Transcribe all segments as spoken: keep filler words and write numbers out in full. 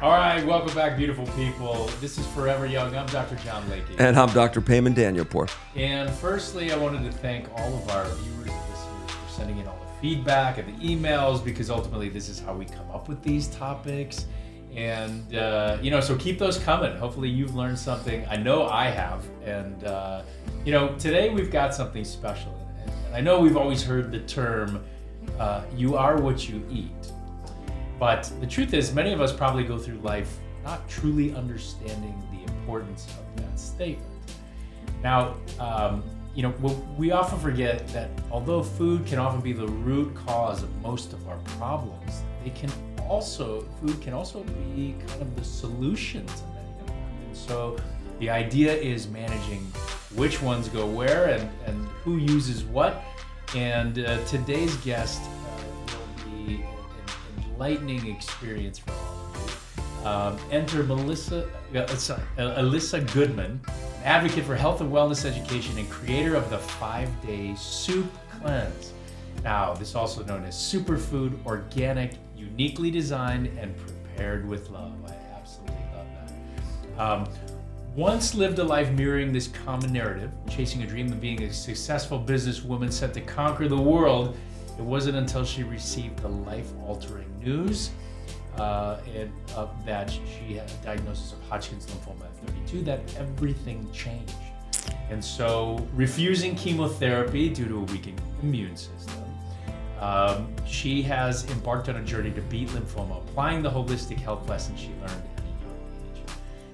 All right, welcome back, beautiful people. This is Forever Young. I'm Doctor John Lakey. And I'm Doctor Payman Danielpour. And firstly, I wanted to thank all of our viewers and listeners for sending in all the feedback and the emails, because ultimately this is how we come up with these topics. And, uh, you know, so keep those coming. Hopefully you've learned something. I know I have. And, uh, you know, today we've got something special. And, and I know we've always heard the term, uh, you are what you eat. But the truth is, many of us probably go through life not truly understanding the importance of that statement. Now, um, you know, we often forget that although food can often be the root cause of most of our problems, it can also, food can also be kind of the solution to many of them. And so the idea is managing which ones go where and, and who uses what. And uh, today's guest uh, will be enlightening experience for all of you. Um, enter Melissa, uh, sorry, uh, Elissa Goodman, an advocate for health and wellness education and creator of the five-day soup cleanse. Now, this is also known as superfood, organic, uniquely designed, and prepared with love. I absolutely love that. Um, once lived a life mirroring this common narrative, chasing a dream of being a successful businesswoman set to conquer the world. It wasn't until she received the life-altering news uh, and, uh, that she had a diagnosis of Hodgkin's lymphoma at thirty-two that everything changed. And so, refusing chemotherapy due to a weakened immune system, um, she has embarked on a journey to beat lymphoma, applying the holistic health lessons she learned at a young age.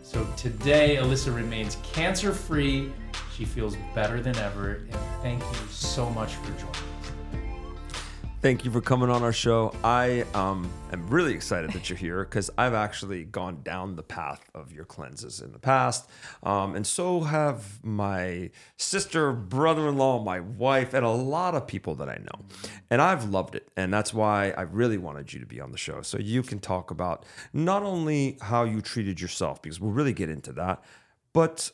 So today, Elissa remains cancer-free. She feels better than ever, and thank you so much for joining us. Thank you for coming on our show. I um, am really excited that you're here because I've actually gone down the path of your cleanses in the past. Um, and so have my sister, brother-in-law, my wife, and a lot of people that I know. And I've loved it. And that's why I really wanted you to be on the show. So you can talk about not only how you treated yourself, because we'll really get into that, but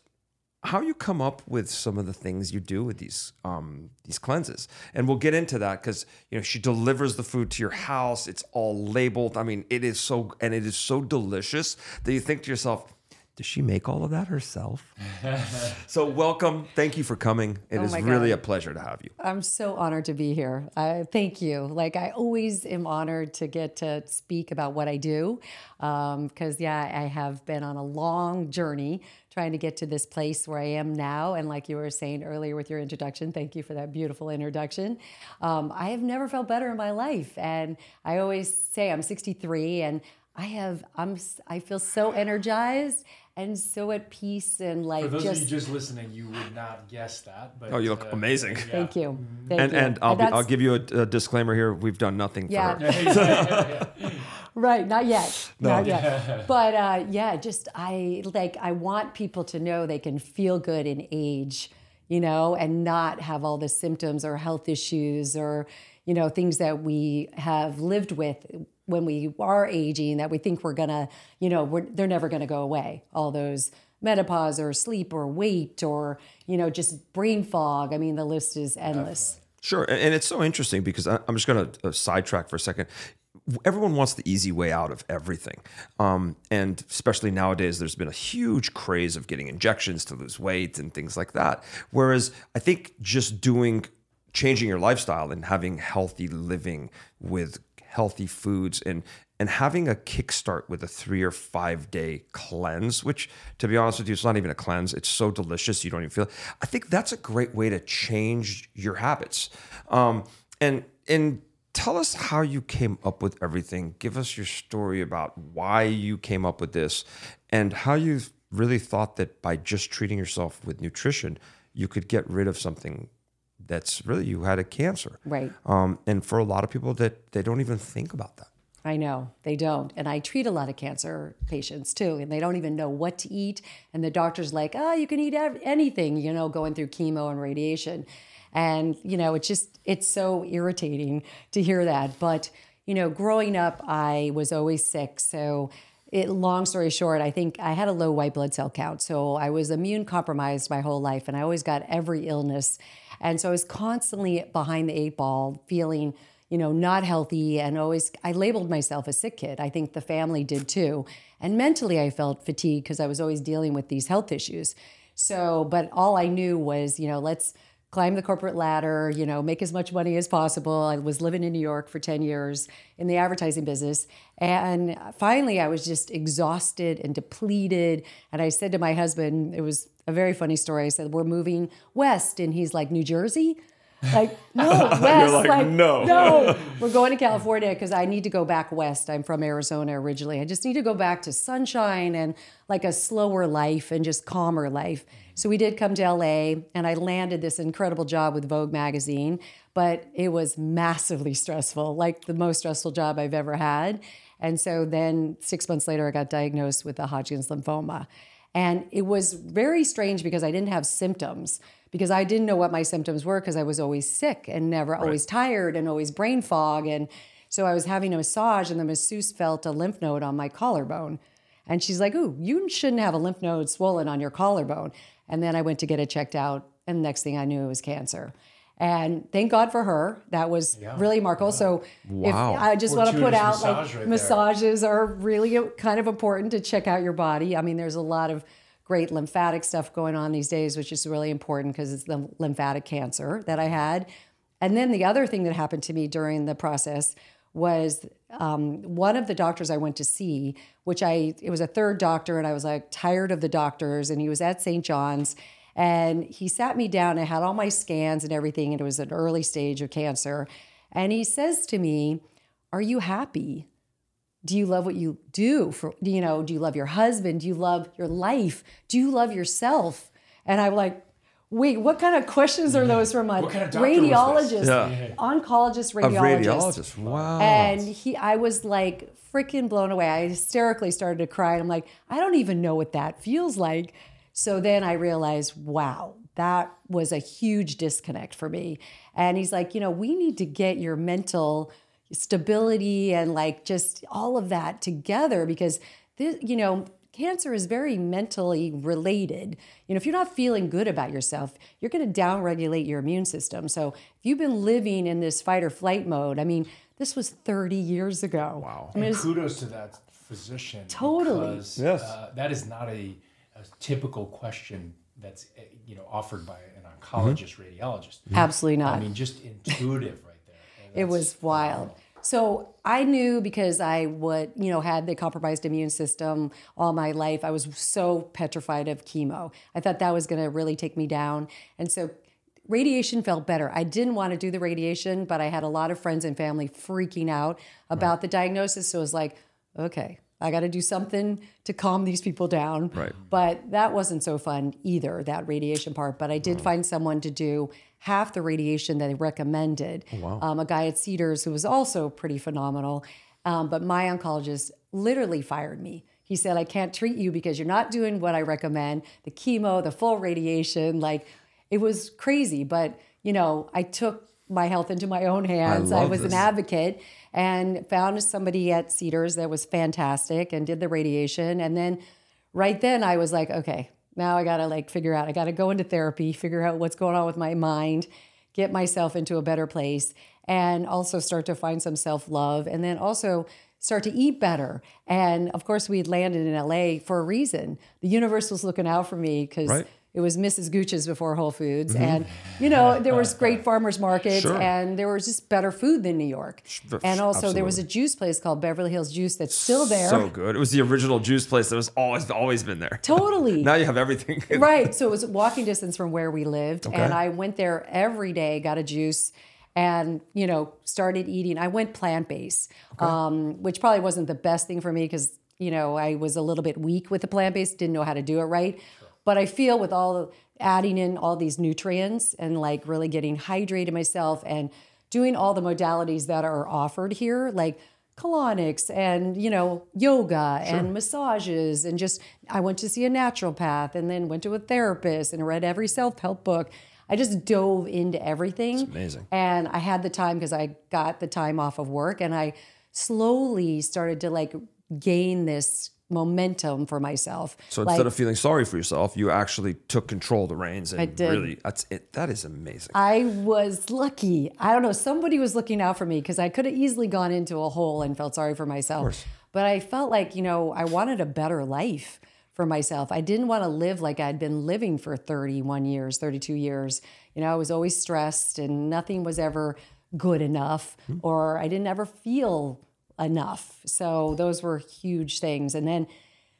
how you come up with some of the things you do with these um, these cleanses. And we'll get into that because, you know, she delivers the food to your house. It's all labeled. I mean, it is so, and it is so delicious that you think to yourself, does she make all of that herself? So welcome. Thank you for coming. It oh is really God. a pleasure to have you. I'm so honored to be here. I, thank you. Like, I always am honored to get to speak about what I do. Um, because, yeah, I have been on a long journey trying to get to this place where I am now. And like you were saying earlier with your introduction, thank you for that beautiful introduction. Um, I have never felt better in my life. And I always say I'm sixty-three and I have, I'm, I feel so energized and so at peace and like. For those just, of you just listening, you would not guess that. But, oh, you look uh, amazing! Yeah. Thank you, thank and you. and I'll and be, I'll give you a, a disclaimer here: we've done nothing. Yeah. For her. Right, not yet, no. not yet. Yeah. But uh, yeah, just I like I want people to know they can feel good in age, you know, and not have all the symptoms or health issues or, you know, things that we have lived with when we are aging that we think we're gonna, you know, we're, they're never gonna go away. All those menopause or sleep or weight or, you know, just brain fog. I mean, the list is endless. Definitely. Sure, and it's so interesting because I'm just gonna sidetrack for a second. Everyone wants the easy way out of everything. Um, and especially nowadays, there's been a huge craze of getting injections to lose weight and things like that. Whereas I think just doing, changing your lifestyle and having healthy living with healthy foods and and having a kickstart with a three or five day cleanse, which to be honest with you, it's not even a cleanse. It's so delicious. You don't even feel it. I think that's a great way to change your habits. Um, and, and, Tell us how you came up with everything. Give us your story about why you came up with this and how you've really thought that by just treating yourself with nutrition, you could get rid of something that's really, you had a cancer. Right. Um, and for a lot of people that they don't even think about that. I know, they don't. And I treat a lot of cancer patients too, and they don't even know what to eat. And the doctor's like, oh, you can eat anything, you know, going through chemo and radiation. And, you know, it's just, it's so irritating to hear that. But, you know, growing up, I was always sick. So it, long story short, I think I had a low white blood cell count. So I was immune compromised my whole life and I always got every illness. And so I was constantly behind the eight ball feeling, you know, not healthy and always, I labeled myself a sick kid. I think the family did too. And mentally I felt fatigued because I was always dealing with these health issues. So, but all I knew was, you know, let's climb the corporate ladder, you know, make as much money as possible. I was living in New York for ten years in the advertising business. And finally, I was just exhausted and depleted. And I said to my husband, it was a very funny story. I said, we're moving west. And he's like, New Jersey? Like, no, west. like, like, no. No, we're going to California because I need to go back west. I'm from Arizona originally. I just need to go back to sunshine and like a slower life and just calmer life. So we did come to L A, and I landed this incredible job with Vogue magazine, but it was massively stressful, like the most stressful job I've ever had. And so then six months later, I got diagnosed with a Hodgkin's lymphoma. And it was very strange because I didn't have symptoms, because I didn't know what my symptoms were because I was always sick and never right. always tired and always brain fog. And so I was having a massage, and the masseuse felt a lymph node on my collarbone. And she's like, ooh, you shouldn't have a lymph node swollen on your collarbone. And then I went to get it checked out, and the next thing I knew, it was cancer. And thank God for her. That was yeah, really remarkable. Yeah. So wow. if I just want to put out like right massages there. Are really kind of important to check out your body. I mean, there's a lot of great lymphatic stuff going on these days, which is really important because it's the lymphatic cancer that I had. And then the other thing that happened to me during the process was um, one of the doctors I went to see, which I, it was a third doctor, and I was like tired of the doctors, and he was at Saint John's, and he sat me down and had all my scans and everything, and it was an early stage of cancer. And he says to me, are you happy? Do you love what you do? For, you know, do you love your husband? Do you love your life? Do you love yourself? And I'm like, wait, what kind of questions are those from a kind of radiologist, yeah. oncologist, radiologist? A radiologist, wow. And he, I was like freaking blown away. I hysterically started to cry. I'm like, I don't even know what that feels like. So then I realized, wow, that was a huge disconnect for me. And he's like, you know, we need to get your mental stability and like just all of that together because, this, you know, cancer is very mentally related. You know, if you're not feeling good about yourself, you're going to downregulate your immune system. So if you've been living in this fight or flight mode, I mean, this was thirty years ago. Wow. I mean, and kudos to that physician. Totally. Because, yes. Uh, that is not a, a typical question that's, you know, offered by an oncologist, mm-hmm. radiologist. Mm-hmm. Absolutely not. I mean, just intuitive right there. It was wild. Wow. So I knew because I would, you know, had the compromised immune system all my life. I was so petrified of chemo. I thought that was going to really take me down. And so radiation felt better. I didn't want to do the radiation, but I had a lot of friends and family freaking out about right. the diagnosis. So it was like, okay, I got to do something to calm these people down. Right. But that wasn't so fun either, that radiation part. But I did mm. find someone to do half the radiation that they recommended. Oh, wow. Um, a guy at Cedars who was also pretty phenomenal. Um, but my oncologist literally fired me. He said, I can't treat you because you're not doing what I recommend, the chemo, the full radiation. Like, it was crazy. But, you know, I took my health into my own hands. I, I was this. an advocate and found somebody at Cedars that was fantastic and did the radiation. And then right then I was like, okay, now I got to like figure out, I got to go into therapy, figure out what's going on with my mind, get myself into a better place, and also start to find some self-love, and then also start to eat better. And of course we had landed in L A for a reason. The universe was looking out for me because right. it was Missus Gooch's before Whole Foods. Mm-hmm. And, you know, there was great farmers markets sure. and there was just better food than New York. And also Absolutely. There was a juice place called Beverly Hills Juice that's still there. So good. It was the original juice place that was always, always been there. Totally. Now you have everything. Right. So it was walking distance from where we lived. Okay. And I went there every day, got a juice and, you know, started eating. I went plant-based, okay. um, which probably wasn't the best thing for me because, you know, I was a little bit weak with the plant-based, didn't know how to do it right. But I feel with all adding in all these nutrients and like really getting hydrated myself and doing all the modalities that are offered here, like colonics and, you know, yoga sure. and massages and just, I went to see a naturopath and then went to a therapist and read every self-help book. I just dove into everything. It's amazing. And I had the time because I got the time off of work, and I slowly started to like gain this momentum for myself. So instead like, of feeling sorry for yourself, you actually took control of the reins. And I did. Really, that's it. That is amazing. I was lucky. I don't know. Somebody was looking out for me because I could have easily gone into a hole and felt sorry for myself. But I felt like, you know, I wanted a better life for myself. I didn't want to live like I'd been living for thirty-one years, thirty-two years. You know, I was always stressed and nothing was ever good enough, mm-hmm. or I didn't ever feel enough. So those were huge things. And then,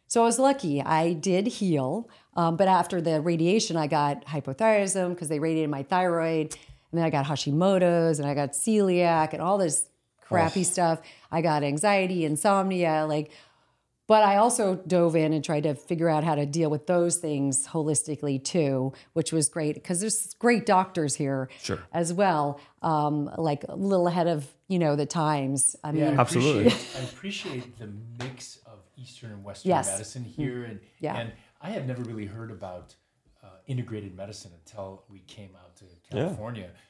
so I was lucky. I did heal. Um, but after the radiation, I got hypothyroidism because they radiated my thyroid. And then I got Hashimoto's and I got celiac and all this crappy oh. stuff. I got anxiety, insomnia, like, but I also dove in and tried to figure out how to deal with those things holistically too, which was great because there's great doctors here sure. as well, um, like a little ahead of, you know, the times. I yeah, mean, I absolutely. I appreciate the mix of Eastern and Western yes. medicine here. And, yeah. and I had never really heard about uh, integrated medicine until we came out to California. Yeah.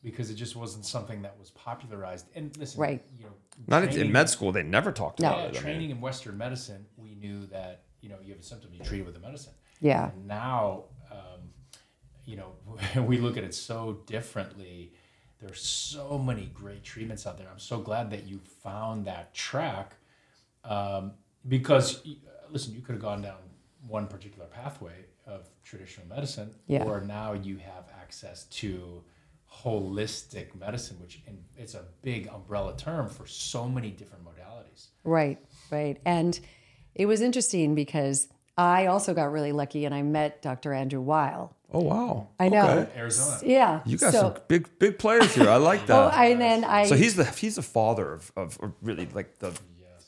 Because it just wasn't something that was popularized. And listen, right. you know, not training, in med school, they never talked no. about it. Training I mean. in Western medicine, we knew that, you know, you have a symptom, you treat it with a medicine. Yeah. And now, um, you know, we look at it so differently. There's so many great treatments out there. I'm so glad that you found that track um, because, listen, you could have gone down one particular pathway of traditional medicine, yeah. or now you have access to holistic medicine, which in, it's a big umbrella term for so many different modalities. Right, right. And it was interesting because I also got really lucky and I met Doctor Andrew Weil. Oh, wow. I know. Okay. Arizona. Yeah. You got so, some big, big players here. I like that. Oh, and then I... So he's the he's the father of, of, of really like the yes.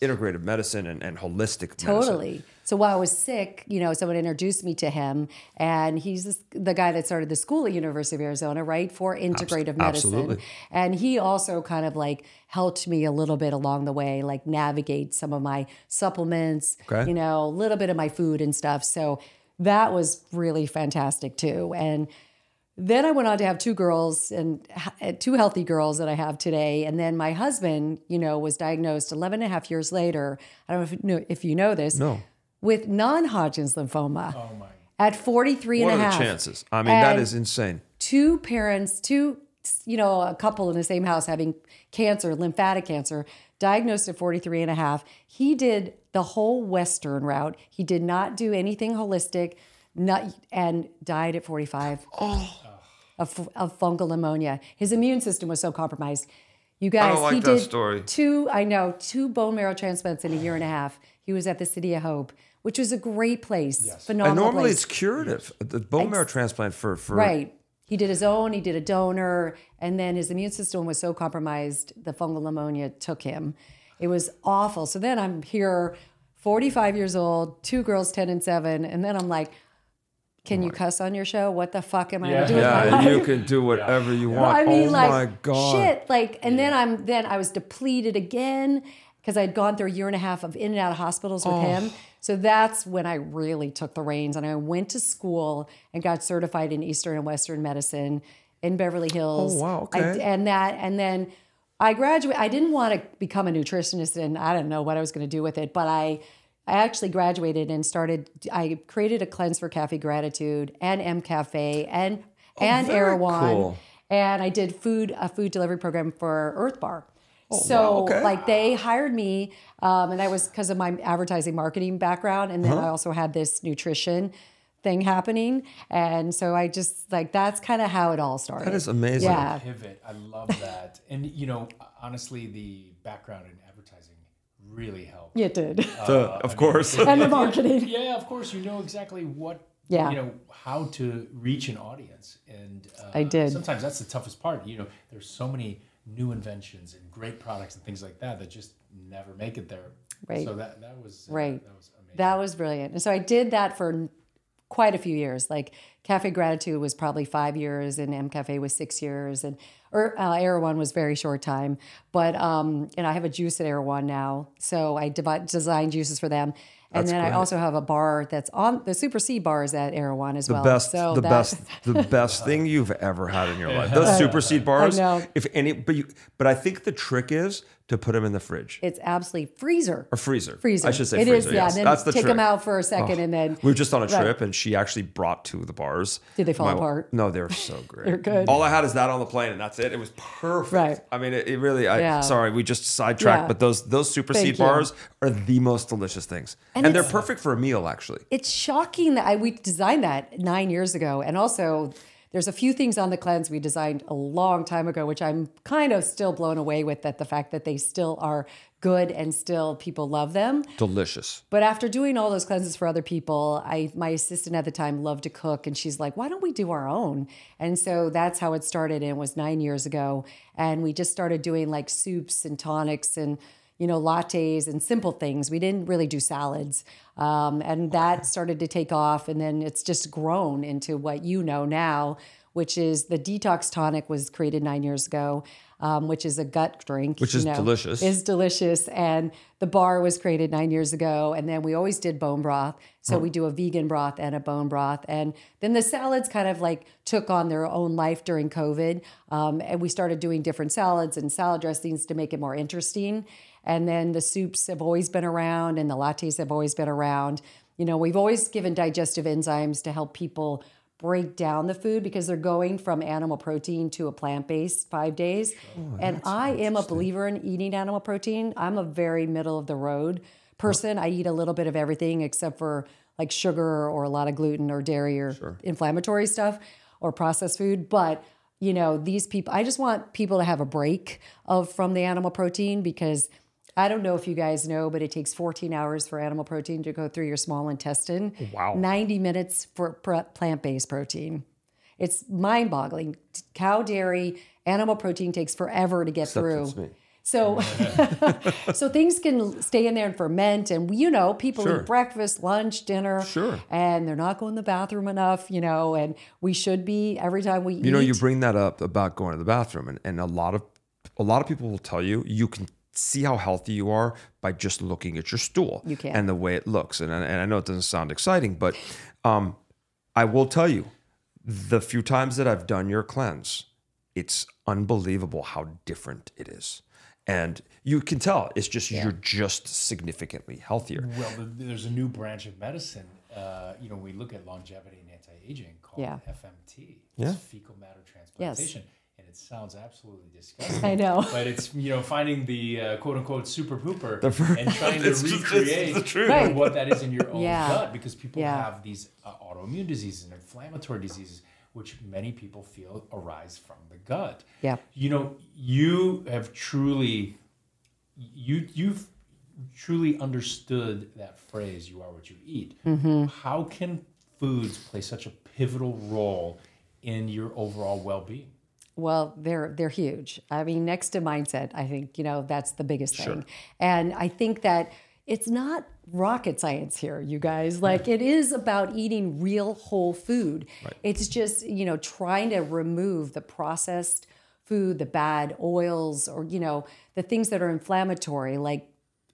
integrative medicine and, and holistic totally. medicine. Totally. So while I was sick, you know, someone introduced me to him, and he's this, the guy that started the school at University of Arizona, right, for integrative medicine. Absolutely. And he also kind of like helped me a little bit along the way, like navigate some of my supplements, okay. you know, a little bit of my food and stuff. So that was really fantastic too. And then I went on to have two girls and two healthy girls that I have today. And then my husband, you know, was diagnosed eleven and a half years later. I don't know if you know, if you know this. No. With non-Hodgkin's lymphoma oh my. at forty-three what and a half. What are the chances? I mean, and that is insane. Two parents, two, you know, a couple in the same house having cancer, lymphatic cancer, diagnosed at forty-three and a half. He did the whole Western route. He did not do anything holistic not, and died at forty-five oh. of, of fungal pneumonia. His immune system was so compromised. You guys, I don't like he that did story. two, I know, two bone marrow transplants in a year and a half. He was at the City of Hope, which was a great place, yes. phenomenal place. And normally place. It's curative. Yes. The bone marrow Ex- transplant for, for... Right. He did his own, he did a donor, and then his immune system was so compromised, the fungal pneumonia took him. It was awful. So then I'm here, forty-five years old, two girls, ten and seven, and then I'm like, can you cuss on your show? What the fuck am I yeah. doing? Yeah, my you can do whatever you want. I mean, oh like, my God. Shit, like, and yeah. then I'm, then I was depleted again because I'd gone through a year and a half of in and out of hospitals with oh. him. So that's when I really took the reins, and I went to school and got certified in Eastern and Western medicine in Beverly Hills. Oh wow, okay. I, and that, and then I graduated. I didn't want to become a nutritionist, and I don't know what I was going to do with it, but I. I actually graduated and started, I created a cleanse for Cafe Gratitude and M Cafe and oh, and Erewhon. Cool. And I did food a food delivery program for Earthbar. Oh, so wow, okay. like they hired me um, and that was because of my advertising marketing background. And then huh? I also had this nutrition thing happening. And so I just like, that's kind of how it all started. That is amazing. Yeah. Pivot. I love that. And you know, honestly, the background in advertising really helped. It did. Uh, so, of I course. Mean, and the marketing. Yeah, of course. You know exactly what, yeah. you know, how to reach an audience. And uh, I did. Sometimes that's the toughest part. You know, there's so many new inventions and great products and things like that that just never make it there. Right. So that, that was uh, right. That was amazing. That was brilliant. And so I did that for quite a few years. Like Cafe Gratitude was probably five years and M Cafe was six years and or uh, Erewhon was very short time. But, um, and I have a juice at Erewhon now. So I de- designed juices for them. And that's then great. I also have a bar that's on the Super C bars at Erewhon as the well. Best, so the that, best, the best thing you've ever had in your life. Those I, Super C bars. I know. If any, but you, but I think the trick is to put them in the fridge. It's absolutely freezer or freezer. Freezer. I should say it freezer. It is. Yeah. Yes. Then that's the take trick. Them out for a second, oh, and then we were just on a trip, right, and she actually brought two of the bars. Did they fall My, apart? No, they were so great. They're good. All I had is that on the plane, and that's it. It was perfect. Right. I mean, it, it really. I yeah. Sorry, we just sidetracked, yeah. but those those Super C bars are the most delicious things. And, and they're perfect for a meal, actually. It's shocking that I, we designed that nine years ago. And also, there's a few things on the cleanse we designed a long time ago, which I'm kind of still blown away with, that the fact that they still are good and still people love them. Delicious. But after doing all those cleanses for other people, I my assistant at the time loved to cook, and she's like, why don't we do our own? And so that's how it started, and it was nine years ago. And we just started doing like soups and tonics and you know, lattes and simple things. We didn't really do salads. Um, and that started to take off. And then it's just grown into what you know now, which is the detox tonic was created nine years ago, um, which is a gut drink. Which is you know, delicious. Is delicious. And the bar was created nine years ago. And then we always did bone broth. So hmm. we do a vegan broth and a bone broth. And then the salads kind of like took on their own life during COVID. Um, and we started doing different salads and salad dressings to make it more interesting. And then the soups have always been around, and the lattes have always been around. You know, we've always given digestive enzymes to help people break down the food, because they're going from animal protein to a plant-based five days. Oh, and I am a believer in eating animal protein. I'm a very middle-of-the-road person. Oh. I eat a little bit of everything except for like sugar or a lot of gluten or dairy or sure. inflammatory stuff or processed food. But you know, these people, I just want people to have a break of from the animal protein, because I don't know if you guys know, but it takes fourteen hours for animal protein to go through your small intestine. Wow. ninety minutes for plant-based protein. It's mind-boggling. Cow dairy, animal protein takes forever to get Except through. Me. So, so things can stay in there and ferment, and you know, people sure. eat breakfast, lunch, dinner, sure. and they're not going to the bathroom enough, you know, and we should be every time we you eat. You know, you bring that up about going to the bathroom, and, and a lot of a lot of people will tell you you can see how healthy you are by just looking at your stool you can. and the way it looks. And, and I know it doesn't sound exciting, but um, I will tell you, the few times that I've done your cleanse, it's unbelievable how different it is. And you can tell it's just yeah. you're just significantly healthier. Well, there's a new branch of medicine. Uh, you know, we look at longevity and anti-aging called yeah. F M T. It's yeah. fecal matter transplantation. Yes. And it sounds absolutely disgusting. I know. But it's, you know, finding the uh, quote-unquote super pooper and trying to recreate just, right. what that is in your own yeah. gut, because people yeah. have these uh, autoimmune diseases and inflammatory diseases, which many people feel arise from the gut. Yeah. You know, you have truly, you, you've truly understood that phrase, you are what you eat. Mm-hmm. How can foods play such a pivotal role in your overall well-being? Well, they're they're huge. I mean, next to mindset, I think, you know, that's the biggest sure. thing. And I think that it's not rocket science here, you guys. Like, it is about eating real whole food. Right. It's just, you know, trying to remove the processed food, the bad oils, or, you know, the things that are inflammatory, like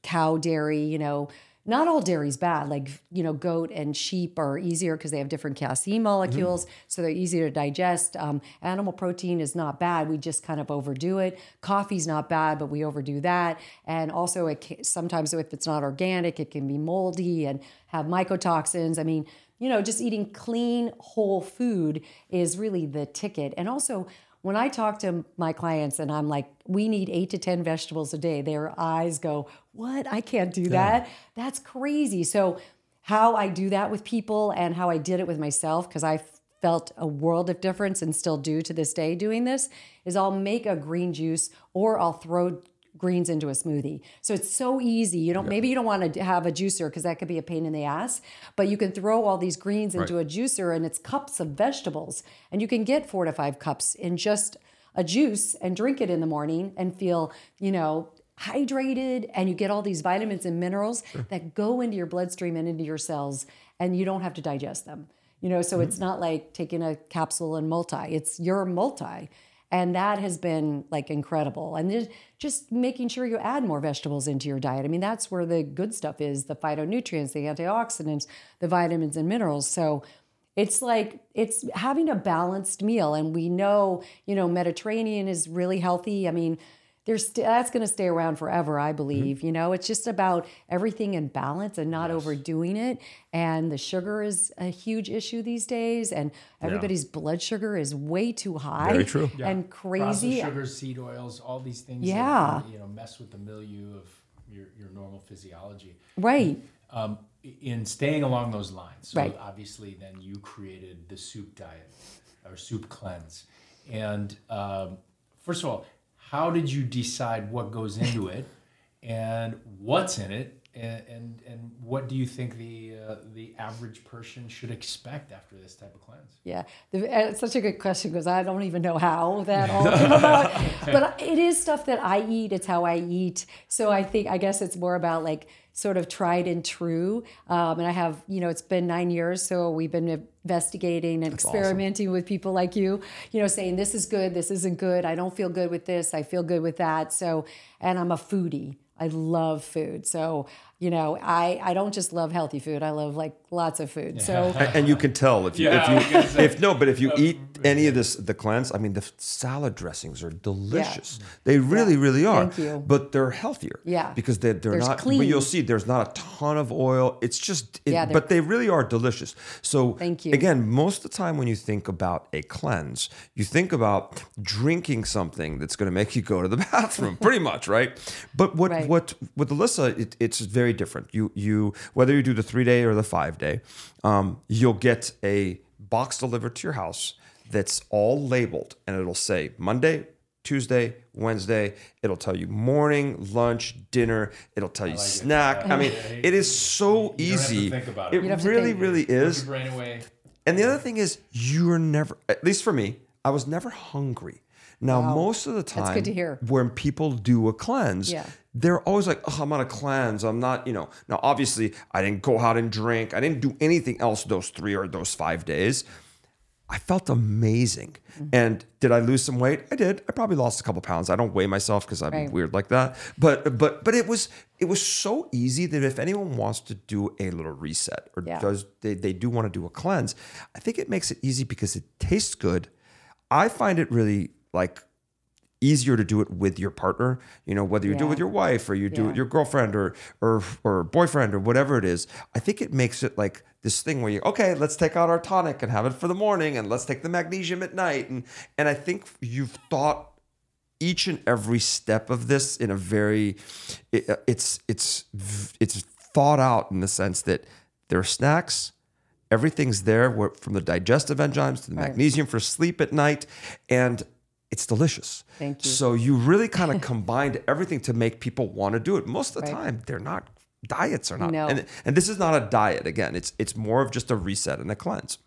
cow dairy, you know. Not all dairy is bad. Like, you know, goat and sheep are easier because they have different casein molecules, mm-hmm. so they're easier to digest. Um, animal protein is not bad. We just kind of overdo it. Coffee's not bad, but we overdo that. And also, it can, sometimes if it's not organic, it can be moldy and have mycotoxins. I mean, you know, just eating clean, whole food is really the ticket. And also, when I talk to my clients and I'm like, we need eight to ten vegetables a day, their eyes go, what? I can't do that. Yeah. That's crazy. So how I do that with people and how I did it with myself, because I felt a world of difference and still do to this day doing this, is I'll make a green juice or I'll throw greens into a smoothie. So it's so easy. You don't, yeah. maybe you don't want to have a juicer because that could be a pain in the ass, but you can throw all these greens right. into a juicer, and it's cups of vegetables, and you can get four to five cups in just a juice and drink it in the morning and feel, you know, hydrated, and you get all these vitamins and minerals sure. that go into your bloodstream and into your cells, and you don't have to digest them. You know, so mm-hmm. it's not like taking a capsule and multi, it's your multi. And that has been like incredible. And just making sure you add more vegetables into your diet. I mean, that's where the good stuff is, the phytonutrients, the antioxidants, the vitamins and minerals. So it's like, it's having a balanced meal. And we know, you know, Mediterranean is really healthy. I mean, there's st- that's going to stay around forever, I believe. Mm-hmm. You know, it's just about everything in balance and not yes. overdoing it. And the sugar is a huge issue these days. And everybody's yeah. blood sugar is way too high. Very true. Yeah. And crazy. Processed sugars, seed oils, all these things yeah. that, you know, mess with the milieu of your, your normal physiology. Right. And, um, in staying along those lines. So right. obviously then you created the soup diet or soup cleanse. And um, first of all, how did you decide what goes into it and what's in it? And, and, and what do you think the uh, the average person should expect after this type of cleanse? Yeah, the, it's such a good question because I don't even know how that all came about. But it is stuff that I eat. It's how I eat. So I think, I guess it's more about like sort of tried and true. Um, and I have, you know, it's been nine years. So we've been investigating and That's experimenting awesome. With people like you, you know, saying this is good, this isn't good. I don't feel good with this. I feel good with that. So, and I'm a foodie. I love food. So, you know, I, I don't just love healthy food. I love like lots of food. So and, and you can tell if you yeah, if you if, if no, but if you eat any of this the cleanse, I mean the salad dressings are delicious. Yeah. They really yeah. really are. Thank you. But they're healthier. Yeah. Because they they're, they're not clean. But you'll see there's not a ton of oil. It's just it, yeah, but they really are delicious. So Thank you. Again, most of the time when you think about a cleanse, you think about drinking something that's going to make you go to the bathroom pretty much, right? But what right. What with Elissa, it, it's very different. You you whether you do the three day or the five day, um, you'll get a box delivered to your house that's all labeled, and it'll say Monday, Tuesday, Wednesday. It'll tell you morning, lunch, dinner. It'll tell you I like snack. It. Yeah. I mean, yeah. it is so you easy. You don't have to think about it. It really, really is. Put your brain away. And the other thing is, you're never. At least for me, I was never hungry. Now, wow. most of the time, that's good to hear. When people do a cleanse, yeah. they're always like, oh, I'm on a cleanse. I'm not, you know. Now, obviously, I didn't go out and drink. I didn't do anything else those three or those five days. I felt amazing. Mm-hmm. And did I lose some weight? I did. I probably lost a couple pounds. I don't weigh myself because I'm right. weird like that. But but but it was it was so easy that if anyone wants to do a little reset or yeah. does they, they do want to do a cleanse, I think it makes it easy because it tastes good. I find it really... like easier to do it with your partner, you know, whether you yeah. do it with your wife or you do yeah. it with your girlfriend or, or, or boyfriend or whatever it is. I think it makes it like this thing where you, okay, let's take out our tonic and have it for the morning and let's take the magnesium at night. And, and I think you've thought each and every step of this in a very, it, it's, it's, it's thought out in the sense that there are snacks. Everything's there from the digestive enzymes to the right. magnesium for sleep at night. And it's delicious. Thank you. So you really kind of combined everything to make people want to do it. Most of the right. time, they're not, diets are not. No. And, and this is not a diet. Again, it's it's more of just a reset and a cleanse.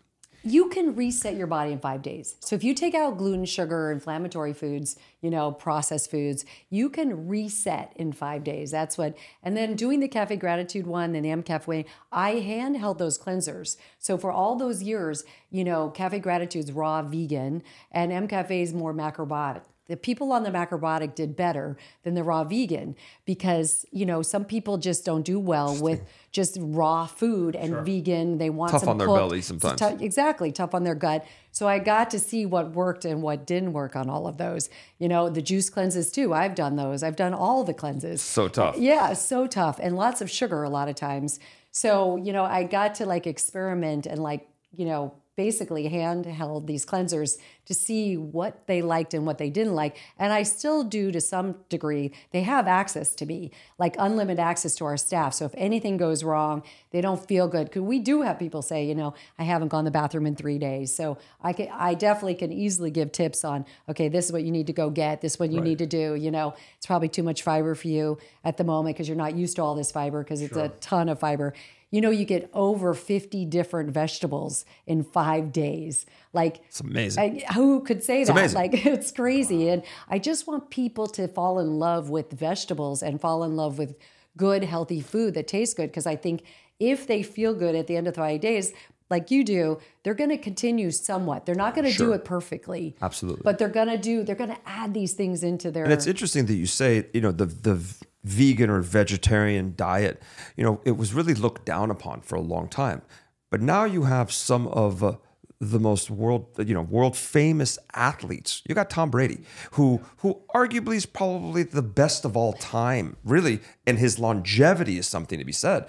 You can reset your body in five days. So if you take out gluten, sugar, inflammatory foods, you know, processed foods, you can reset in five days. That's what, and then doing the Cafe Gratitude one and the M Cafe, I handheld those cleansers. So for all those years, you know, Cafe Gratitude's raw vegan and M Cafe's more macrobiotic. The people on the macrobiotic did better than the raw vegan because, you know, some people just don't do well with just raw food and sure. vegan. They want tough some on their cooked, belly sometimes. T- exactly, tough on their gut. So I got to see what worked and what didn't work on all of those. You know, the juice cleanses too. I've done those. I've done all the cleanses. So tough. Yeah, so tough. And lots of sugar a lot of times. So, you know, I got to like experiment and like, you know, basically handheld these cleansers to see what they liked and what they didn't like. And I still do to some degree. They have access to me, like unlimited access to our staff. So if anything goes wrong, they don't feel good. Because we do have people say, you know, I haven't gone to the bathroom in three days. So I can, I definitely can easily give tips on, okay, this is what you need to go get. This is what you right. need to do. You know, it's probably too much fiber for you at the moment because you're not used to all this fiber because it's sure. a ton of fiber. You know, you get over fifty different vegetables in five days. Like, it's amazing. I, who could say it's that? Amazing. Like, it's crazy. Wow. And I just want people to fall in love with vegetables and fall in love with good, healthy food that tastes good. Because I think if they feel good at the end of five days, like you do, they're going to continue somewhat. They're not going to sure. do it perfectly. Absolutely. But they're going to do, they're going to add these things into their... And it's interesting that you say, you know, the the vegan or vegetarian diet, you know, it was really looked down upon for a long time. But now you have some of uh, the most world, you know, world famous athletes. You got Tom Brady, who who arguably is probably the best of all time, really. And his longevity is something to be said.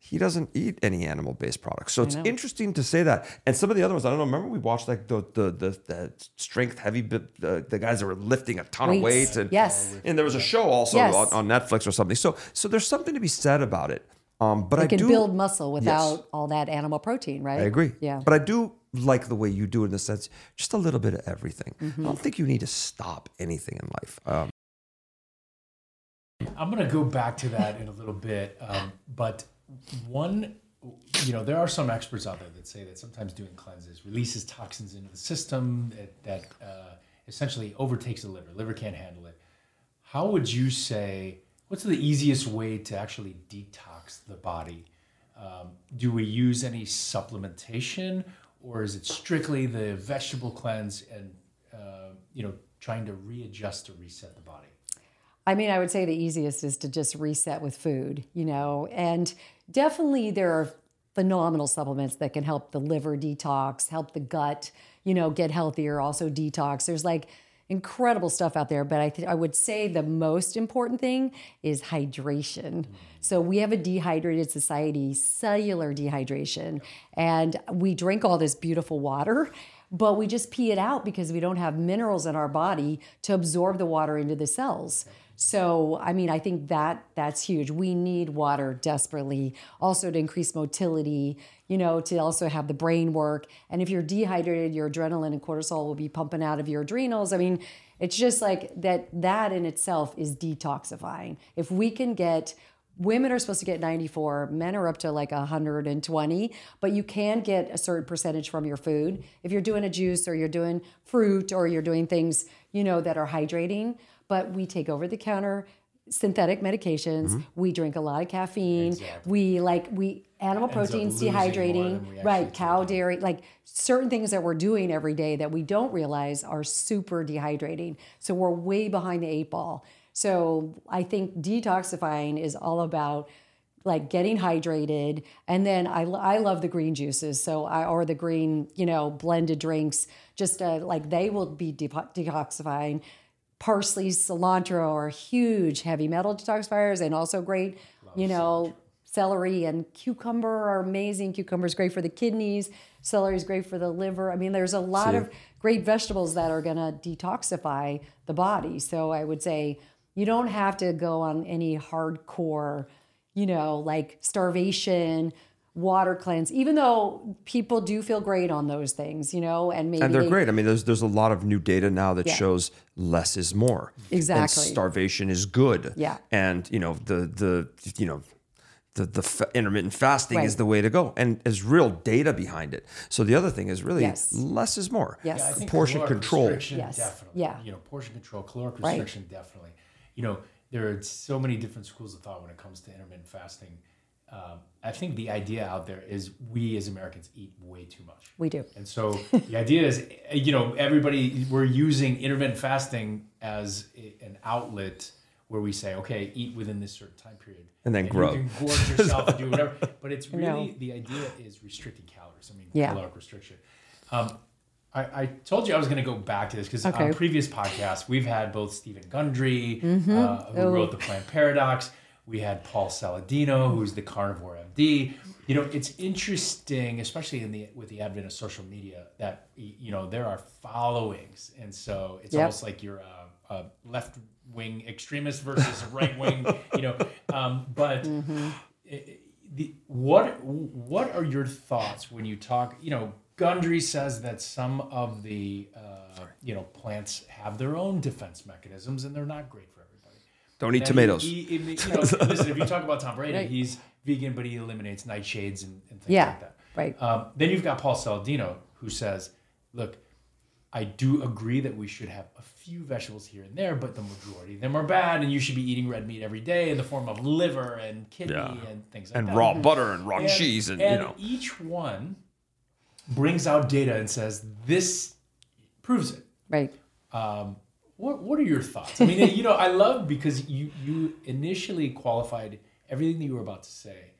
He doesn't eat any animal-based products. So it's interesting to say that. And some of the other ones, I don't know, remember we watched like the the the, the strength heavy, the, the guys that were lifting a ton Weights. of weight. And, yes. and there was a show also yes. on, on Netflix or something. So so there's something to be said about it. Um, but you I can do, build muscle without yes. all that animal protein, right? I agree. Yeah. But I do like the way you do it in the sense, just a little bit of everything. Mm-hmm. I don't think you need to stop anything in life. Um, I'm going to go back to that in a little bit, um, but... One, you know, there are some experts out there that say that sometimes doing cleanses releases toxins into the system that, that uh, essentially overtakes the liver. Liver can't handle it. How would you say, what's the easiest way to actually detox the body? Um, do we use any supplementation, or is it strictly the vegetable cleanse and, uh, you know, trying to readjust to reset the body? I mean, I would say the easiest is to just reset with food, you know, and definitely there are phenomenal supplements that can help the liver detox, help the gut, you know, get healthier, also detox. There's like incredible stuff out there, but I th- I would say the most important thing is hydration. Mm-hmm. So we have a dehydrated society, cellular dehydration, and we drink all this beautiful water, but we just pee it out because we don't have minerals in our body to absorb the water into the cells. So, I mean, I think that that's huge. We need water desperately, also to increase motility, you know, to also have the brain work. And if you're dehydrated, your adrenaline and cortisol will be pumping out of your adrenals. I mean, it's just like that, that in itself is detoxifying. If we can get, women are supposed to get ninety-four, men are up to like one hundred twenty, but you can get a certain percentage from your food. If you're doing a juice or you're doing fruit or you're doing things, you know, that are hydrating, but we take over the counter synthetic medications. Mm-hmm. We drink a lot of caffeine. Exactly. We like, we, animal proteins dehydrating, right? Cow dairy, like certain things that we're doing every day that we don't realize are super dehydrating. So we're way behind the eight ball. So I think detoxifying is all about like getting hydrated. And then I, I love the green juices. So I, or the green, you know, blended drinks, just uh, like they will be de- detoxifying. Parsley, cilantro are huge heavy metal detoxifiers, and also great, love you know, celery. celery and cucumber are amazing. Cucumber is great for the kidneys. Celery is great for the liver. I mean, there's a lot See. of great vegetables that are going to detoxify the body. So I would say, you don't have to go on any hardcore, you know, like starvation, water cleanse, even though people do feel great on those things, you know, and maybe... And they're they, great. I mean, there's there's a lot of new data now that yeah. shows less is more. Exactly. And starvation is good. Yeah. And, you know, the, the you know, the, the fa- intermittent fasting right. is the way to go. And there's real data behind it. So the other thing is really yes. less is more. Yes. Yeah, I think portion control. Yes. Definitely. Yeah. You know, portion control, caloric restriction, right. definitely. You know, there are so many different schools of thought when it comes to intermittent fasting. Um, I think the idea out there is we as Americans eat way too much. We do. And so the idea is, you know, everybody, we're using intermittent fasting as a, an outlet where we say, okay, eat within this certain time period. And then and grow. You can gorge yourself and do whatever. But it's really, the idea is restricting calories. I mean, yeah. caloric restriction. Um, I, I told you I was going to go back to this because okay. on previous podcasts, we've had both Stephen Gundry, mm-hmm. uh, who oh. wrote the Plant Paradox. We had Paul Saladino, who's the carnivore M D. You know, it's interesting, especially in the with the advent of social media, that, you know, there are followings. And so it's yep. almost like you're a, a left-wing extremist versus a right-wing, you know. Um, but mm-hmm. it, the, what what are your thoughts when you talk, you know, Gundry says that some of the, uh, you know, plants have their own defense mechanisms and they're not great for everybody. Don't eat now, tomatoes. He, he, he, you know, listen, if you talk about Tom Brady, right. he's vegan, but he eliminates nightshades and, and things yeah, like that. Right. Um, then you've got Paul Saladino, who says, look, I do agree that we should have a few vegetables here and there, but the majority of them are bad, and you should be eating red meat every day in the form of liver and kidney yeah. and things like and that. And raw butter and raw and, cheese. And, and you know. each one brings out data and says, this proves it. Right. Um, what What are your thoughts? I mean, you know, I love because you you initially qualified everything that you were about to say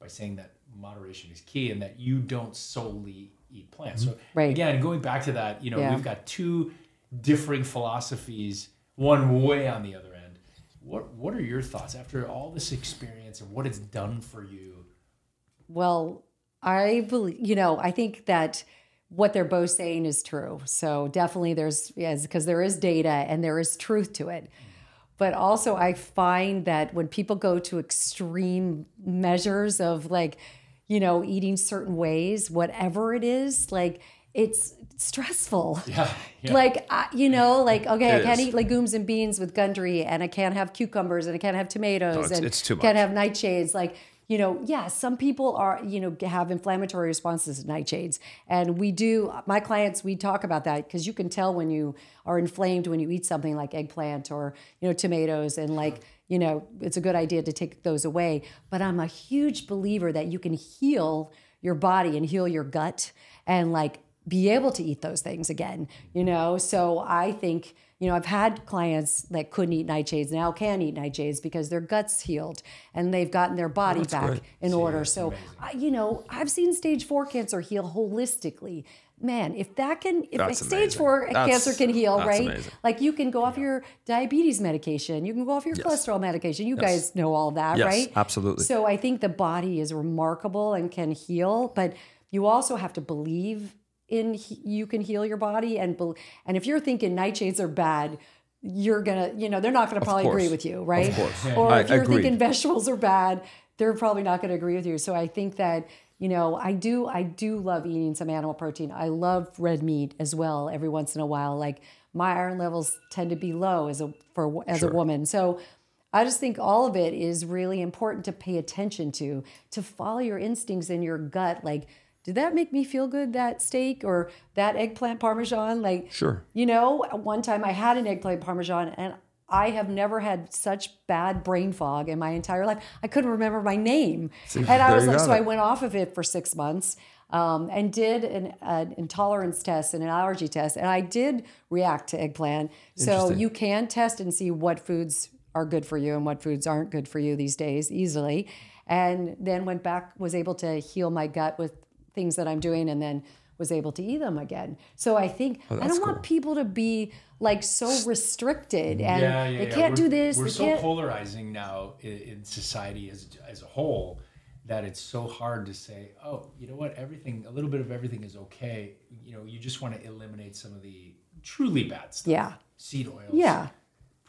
by saying that moderation is key and that you don't solely eat plants. So right. again, going back to that, you know, yeah. we've got two differing philosophies, one way on the other end. What What are your thoughts after all this experience and what it's done for you? Well, I believe, you know, I think that what they're both saying is true. So definitely there's, yes, because there is data and there is truth to it. But also I find that when people go to extreme measures of like, you know, eating certain ways, whatever it is, like it's stressful. Yeah, yeah. Like, uh, you know, like, okay, it I can't is. eat legumes and beans with Gundry and I can't have cucumbers and I can't have tomatoes no, it's, and it's too much. Can't have nightshades. Like, you know, yeah, some people are, you know, have inflammatory responses to nightshades. And we do, my clients, we talk about that because you can tell when you are inflamed when you eat something like eggplant or, you know, tomatoes. And like, you know, it's a good idea to take those away. But I'm a huge believer that you can heal your body and heal your gut and like be able to eat those things again, you know? So I think, you know, I've had clients that couldn't eat nightshades now can eat nightshades because their gut's healed and they've gotten their body oh, back great. in See, order. So, I, you know, I've seen stage four cancer heal holistically. Man, if that can, if that's stage amazing. four that's, cancer can heal, right? Amazing. Like you can go off yeah. your diabetes medication, you can go off your yes. cholesterol medication. You yes. guys know all that, yes, right? Absolutely. So I think the body is remarkable and can heal, but you also have to believe in you can heal your body and and if you're thinking nightshades are bad, you're gonna you know they're not gonna probably agree with you, right? Of course. Yeah. Or I, if you're agreed. thinking vegetables are bad, they're probably not gonna agree with you. So I think that you know I do I do love eating some animal protein. I love red meat as well every once in a while. Like my iron levels tend to be low as a for as sure. a woman. So I just think all of it is really important to pay attention to to follow your instincts in your gut, like. Did that make me feel good, that steak or that eggplant parmesan? Like, sure. You know, one time I had an eggplant parmesan and I have never had such bad brain fog in my entire life. I couldn't remember my name. See, and I was like, so it. I went off of it for six months um, and did an, an intolerance test and an allergy test. And I did react to eggplant. So you can test and see what foods are good for you and what foods aren't good for you these days easily. And then went back, was able to heal my gut with things that I'm doing and then was able to eat them again. So I think, oh, I don't cool. want people to be like so restricted and yeah, yeah, they can't yeah. do this. We're they so can't. polarizing now in society as as a whole that it's so hard to say, oh, you know what, everything, a little bit of everything is okay. You know, you just want to eliminate some of the truly bad stuff. Yeah. Seed oils, yeah.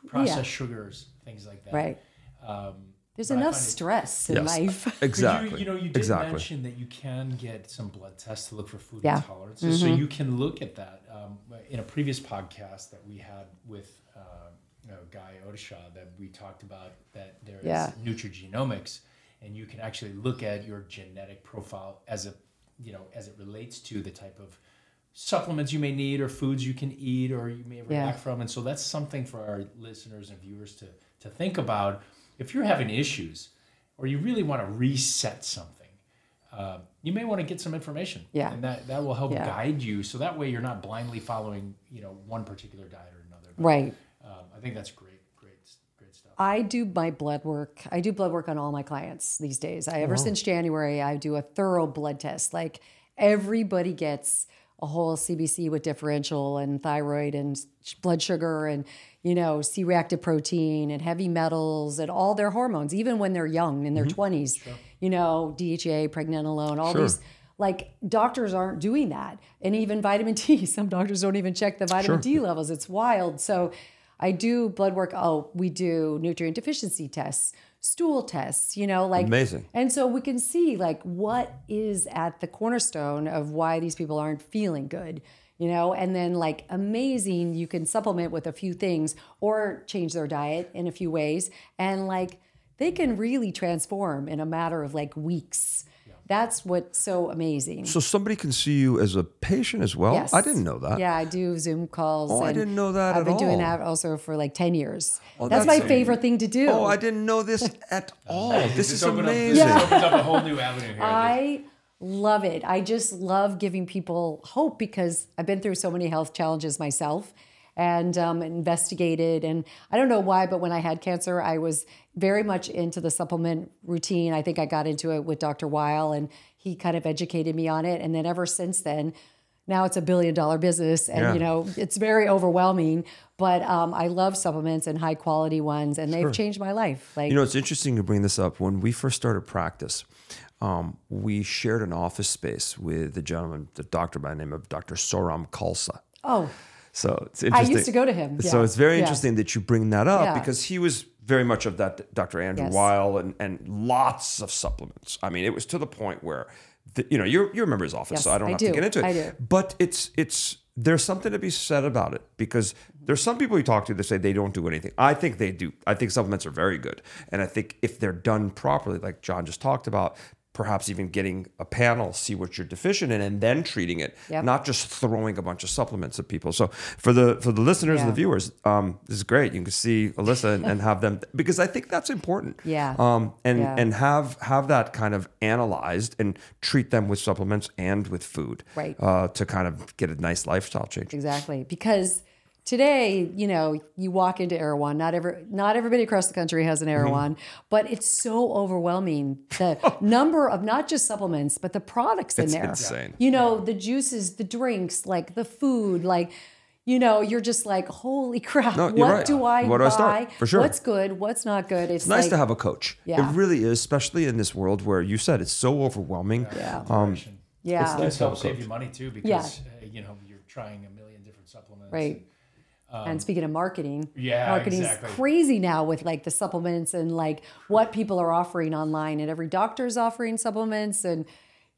processed yeah. sugars, things like that. Right. Um, There's but enough stress it, in yes, life. Exactly. You, you know, you did exactly. mention that you can get some blood tests to look for food yeah. intolerances. Mm-hmm. So you can look at that. Um, in a previous podcast that we had with uh, you know, Guy Odisha, that we talked about that there is yeah. nutrigenomics, and you can actually look at your genetic profile as a, you know, as it relates to the type of supplements you may need or foods you can eat or you may react yeah. from. And so that's something for our listeners and viewers to to think about. If you're having issues or you really want to reset something, uh, you may want to get some information. Yeah. And that, that will help yeah. guide you. So that way you're not blindly following, you know, one particular diet or another. But, right. Um, I think that's great, great, great stuff. I do my blood work. I do blood work on all my clients these days. I Ever wow. since January, I do a thorough blood test. Like everybody gets a whole C B C with differential and thyroid and blood sugar and, you know, C-reactive protein and heavy metals and all their hormones, even when they're young in their mm-hmm. twenties, sure. you know, D H E A, pregnenolone, all sure. these, like doctors aren't doing that. And even vitamin D, some doctors don't even check the vitamin sure. D levels. It's wild. So I do blood work. Oh, we do nutrient deficiency tests, stool tests, you know, like, amazing. And so we can see like what is at the cornerstone of why these people aren't feeling good, you know, and then like amazing, you can supplement with a few things or change their diet in a few ways. And like, they can really transform in a matter of like weeks. Yeah. That's what's so amazing. So somebody can see you as a patient as well? Yes. I didn't know that. Yeah, I do Zoom calls. Oh, I didn't know that at all. I've been doing that also for like ten years. Oh, that's, that's my favorite thing to do. Oh, I didn't know this at all. This is amazing. Up, this yeah. opens up a whole new avenue here. I love it. I just love giving people hope because I've been through so many health challenges myself and um, investigated. And I don't know why, but when I had cancer, I was very much into the supplement routine. I think I got into it with Doctor Weil, and he kind of educated me on it. And then ever since then, now it's a billion dollar business, and yeah. you know, it's very overwhelming, but um, I love supplements and high quality ones, and they've sure. changed my life. Like, you know, it's interesting to bring this up. When we first started practice, um, we shared an office space with a gentleman, the doctor by the name of Doctor Soram Khalsa. Oh, so it's interesting. I used to go to him. Yeah. So it's very yeah. interesting that you bring that up yeah. because he was very much of that Doctor Andrew yes. Weil and, and lots of supplements. I mean, it was to the point where The, you know, you you remember his office, yes, so I don't I have do. to get into it. I do. But it's it's there's something to be said about it, because there's some people you talk to that say they don't do anything. I think they do. I think supplements are very good, and I think if they're done properly, like John just talked about, perhaps even getting a panel, see what you're deficient in, and then treating it, yep. not just throwing a bunch of supplements at people. So for the for the listeners yeah. and the viewers, um, this is great. You can see Elissa and, and have them, because I think that's important. Yeah. Um. And yeah. and have have that kind of analyzed and treat them with supplements and with food. Right. Uh, to kind of get a nice lifestyle change. Exactly, because today, you know, you walk into Erewhon. Not every, not everybody across the country has an Erewhon, mm-hmm. but it's so overwhelming. The number of not just supplements, but the products in it's there. It's insane. You know, yeah. the juices, the drinks, like the food, like, you know, you're just like, holy crap, no, what right. do I what buy? Do I start? For sure. What's good? What's not good? It's, it's nice like, to have a coach. Yeah. It really is, especially in this world where you said it's so overwhelming. Yeah. yeah. Um, yeah. It's nice it to help save you money too, because, yeah. uh, you know, you're trying a million different supplements. Right. And, Um, and speaking of marketing, yeah, marketing's exactly. crazy now with like the supplements and like what people are offering online, and every doctor's offering supplements, and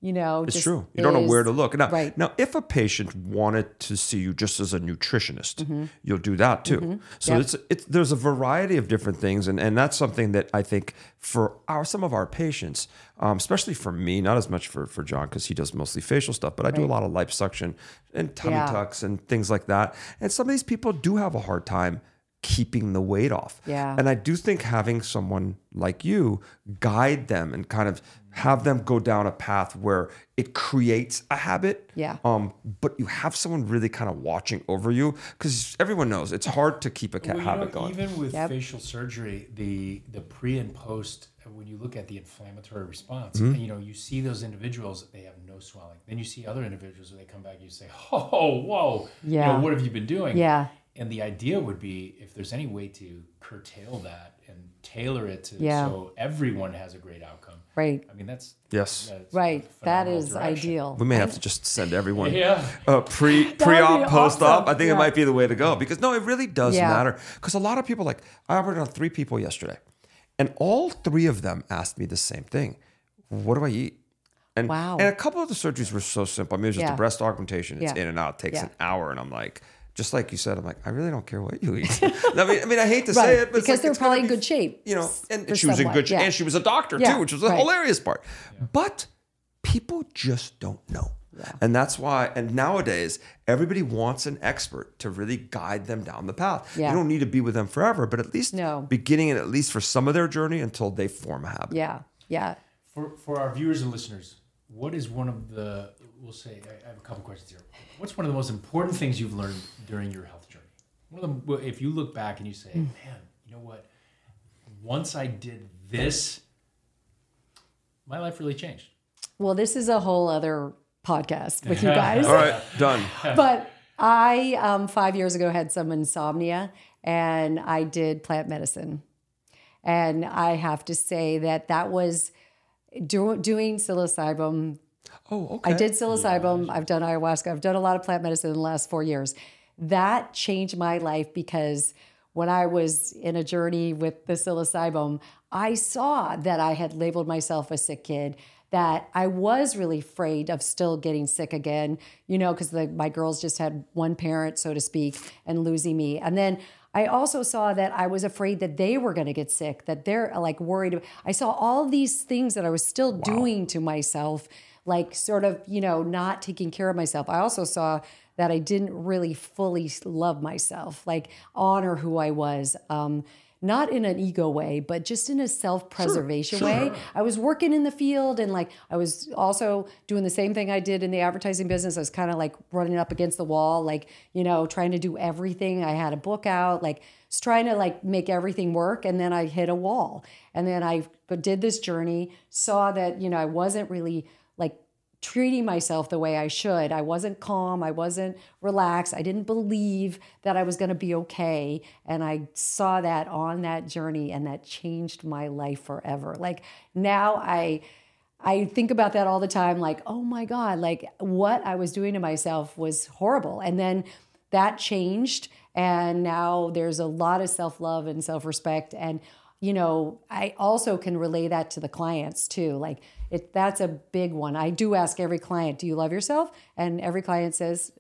you know, it's just true. You don't is, know where to look. Now, right. now, if a patient wanted to see you just as a nutritionist, mm-hmm. you'll do that too. Mm-hmm. So yep. it's it's there's a variety of different things, and and that's something that I think for our some of our patients, um, especially for me, not as much for for John because he does mostly facial stuff, but I right. do a lot of liposuction and tummy yeah. tucks and things like that. And some of these people do have a hard time keeping the weight off. Yeah. And I do think having someone like you guide them and kind of have them go down a path where it creates a habit. Yeah. Um, but you have someone really kind of watching over you, because everyone knows it's hard to keep a well, habit you know, going. Even with yep. facial surgery, the the pre and post, when you look at the inflammatory response, mm-hmm. and, you know, you see those individuals, they have no swelling. Then you see other individuals where they come back and you say, oh, whoa, yeah. you know, what have you been doing? Yeah. And the idea would be, if there's any way to curtail that and tailor it to yeah. so everyone has a great outcome. Right. I mean, that's yes. That's right. That is direction. Ideal. We may have to just send everyone yeah. uh, pre pre op post awesome. Op. I think yeah. it might be the way to go, because no, it really does yeah. matter. Because a lot of people, like I operated on three people yesterday, and all three of them asked me the same thing: what do I eat? And, wow. and a couple of the surgeries were so simple. I mean, it was just yeah. a breast augmentation. It's yeah. in and out. It takes yeah. an hour, and I'm like. Just like you said, I'm like, I really don't care what you eat. I mean, I mean, I hate to right. say it, but because like, they're probably be, in good shape, you know. And she was someone. in good shape, yeah. and she was a doctor yeah. too, which was the right. hilarious part. Yeah. But people just don't know, yeah. and that's why. And nowadays, everybody wants an expert to really guide them down the path. Yeah. You don't need to be with them forever, but at least no. beginning and at least for some of their journey until they form a habit. Yeah, yeah. For for our viewers and listeners, what is one of the We'll say, I have a couple questions here. What's one of the most important things you've learned during your health journey? One of them, if you look back and you say, mm. man, you know what? Once I did this, my life really changed. Well, this is a whole other podcast with you guys. All right, done. But I, um, five years ago, had some insomnia, and I did plant medicine. And I have to say that that was do- doing psilocybin. Oh, okay. I did psilocybin. Yeah. I've done ayahuasca. I've done a lot of plant medicine in the last four years. That changed my life, because when I was in a journey with the psilocybin, I saw that I had labeled myself a sick kid, that I was really afraid of still getting sick again, you know, because my girls just had one parent, so to speak, and losing me. And then I also saw that I was afraid that they were going to get sick, that they're like worried. I saw all these things that I was still wow. doing to myself, like sort of, you know, not taking care of myself. I also saw that I didn't really fully love myself, like honor who I was, um, not in an ego way, but just in a self-preservation sure, sure. way. I was working in the field and like, I was also doing the same thing I did in the advertising business. I was kind of like running up against the wall, like, you know, trying to do everything. I had a book out, like was trying to like make everything work. And then I hit a wall, and then I did this journey, saw that, you know, I wasn't really like treating myself the way I should. I wasn't calm. I wasn't relaxed. I didn't believe that I was going to be okay. And I saw that on that journey, and that changed my life forever. Like now I, I think about that all the time. Like, oh my God, like what I was doing to myself was horrible. And then that changed. And now there's a lot of self-love and self-respect. And, you know, I also can relay that to the clients too. Like, It, that's a big one. I do ask every client, do you love yourself? And every client says,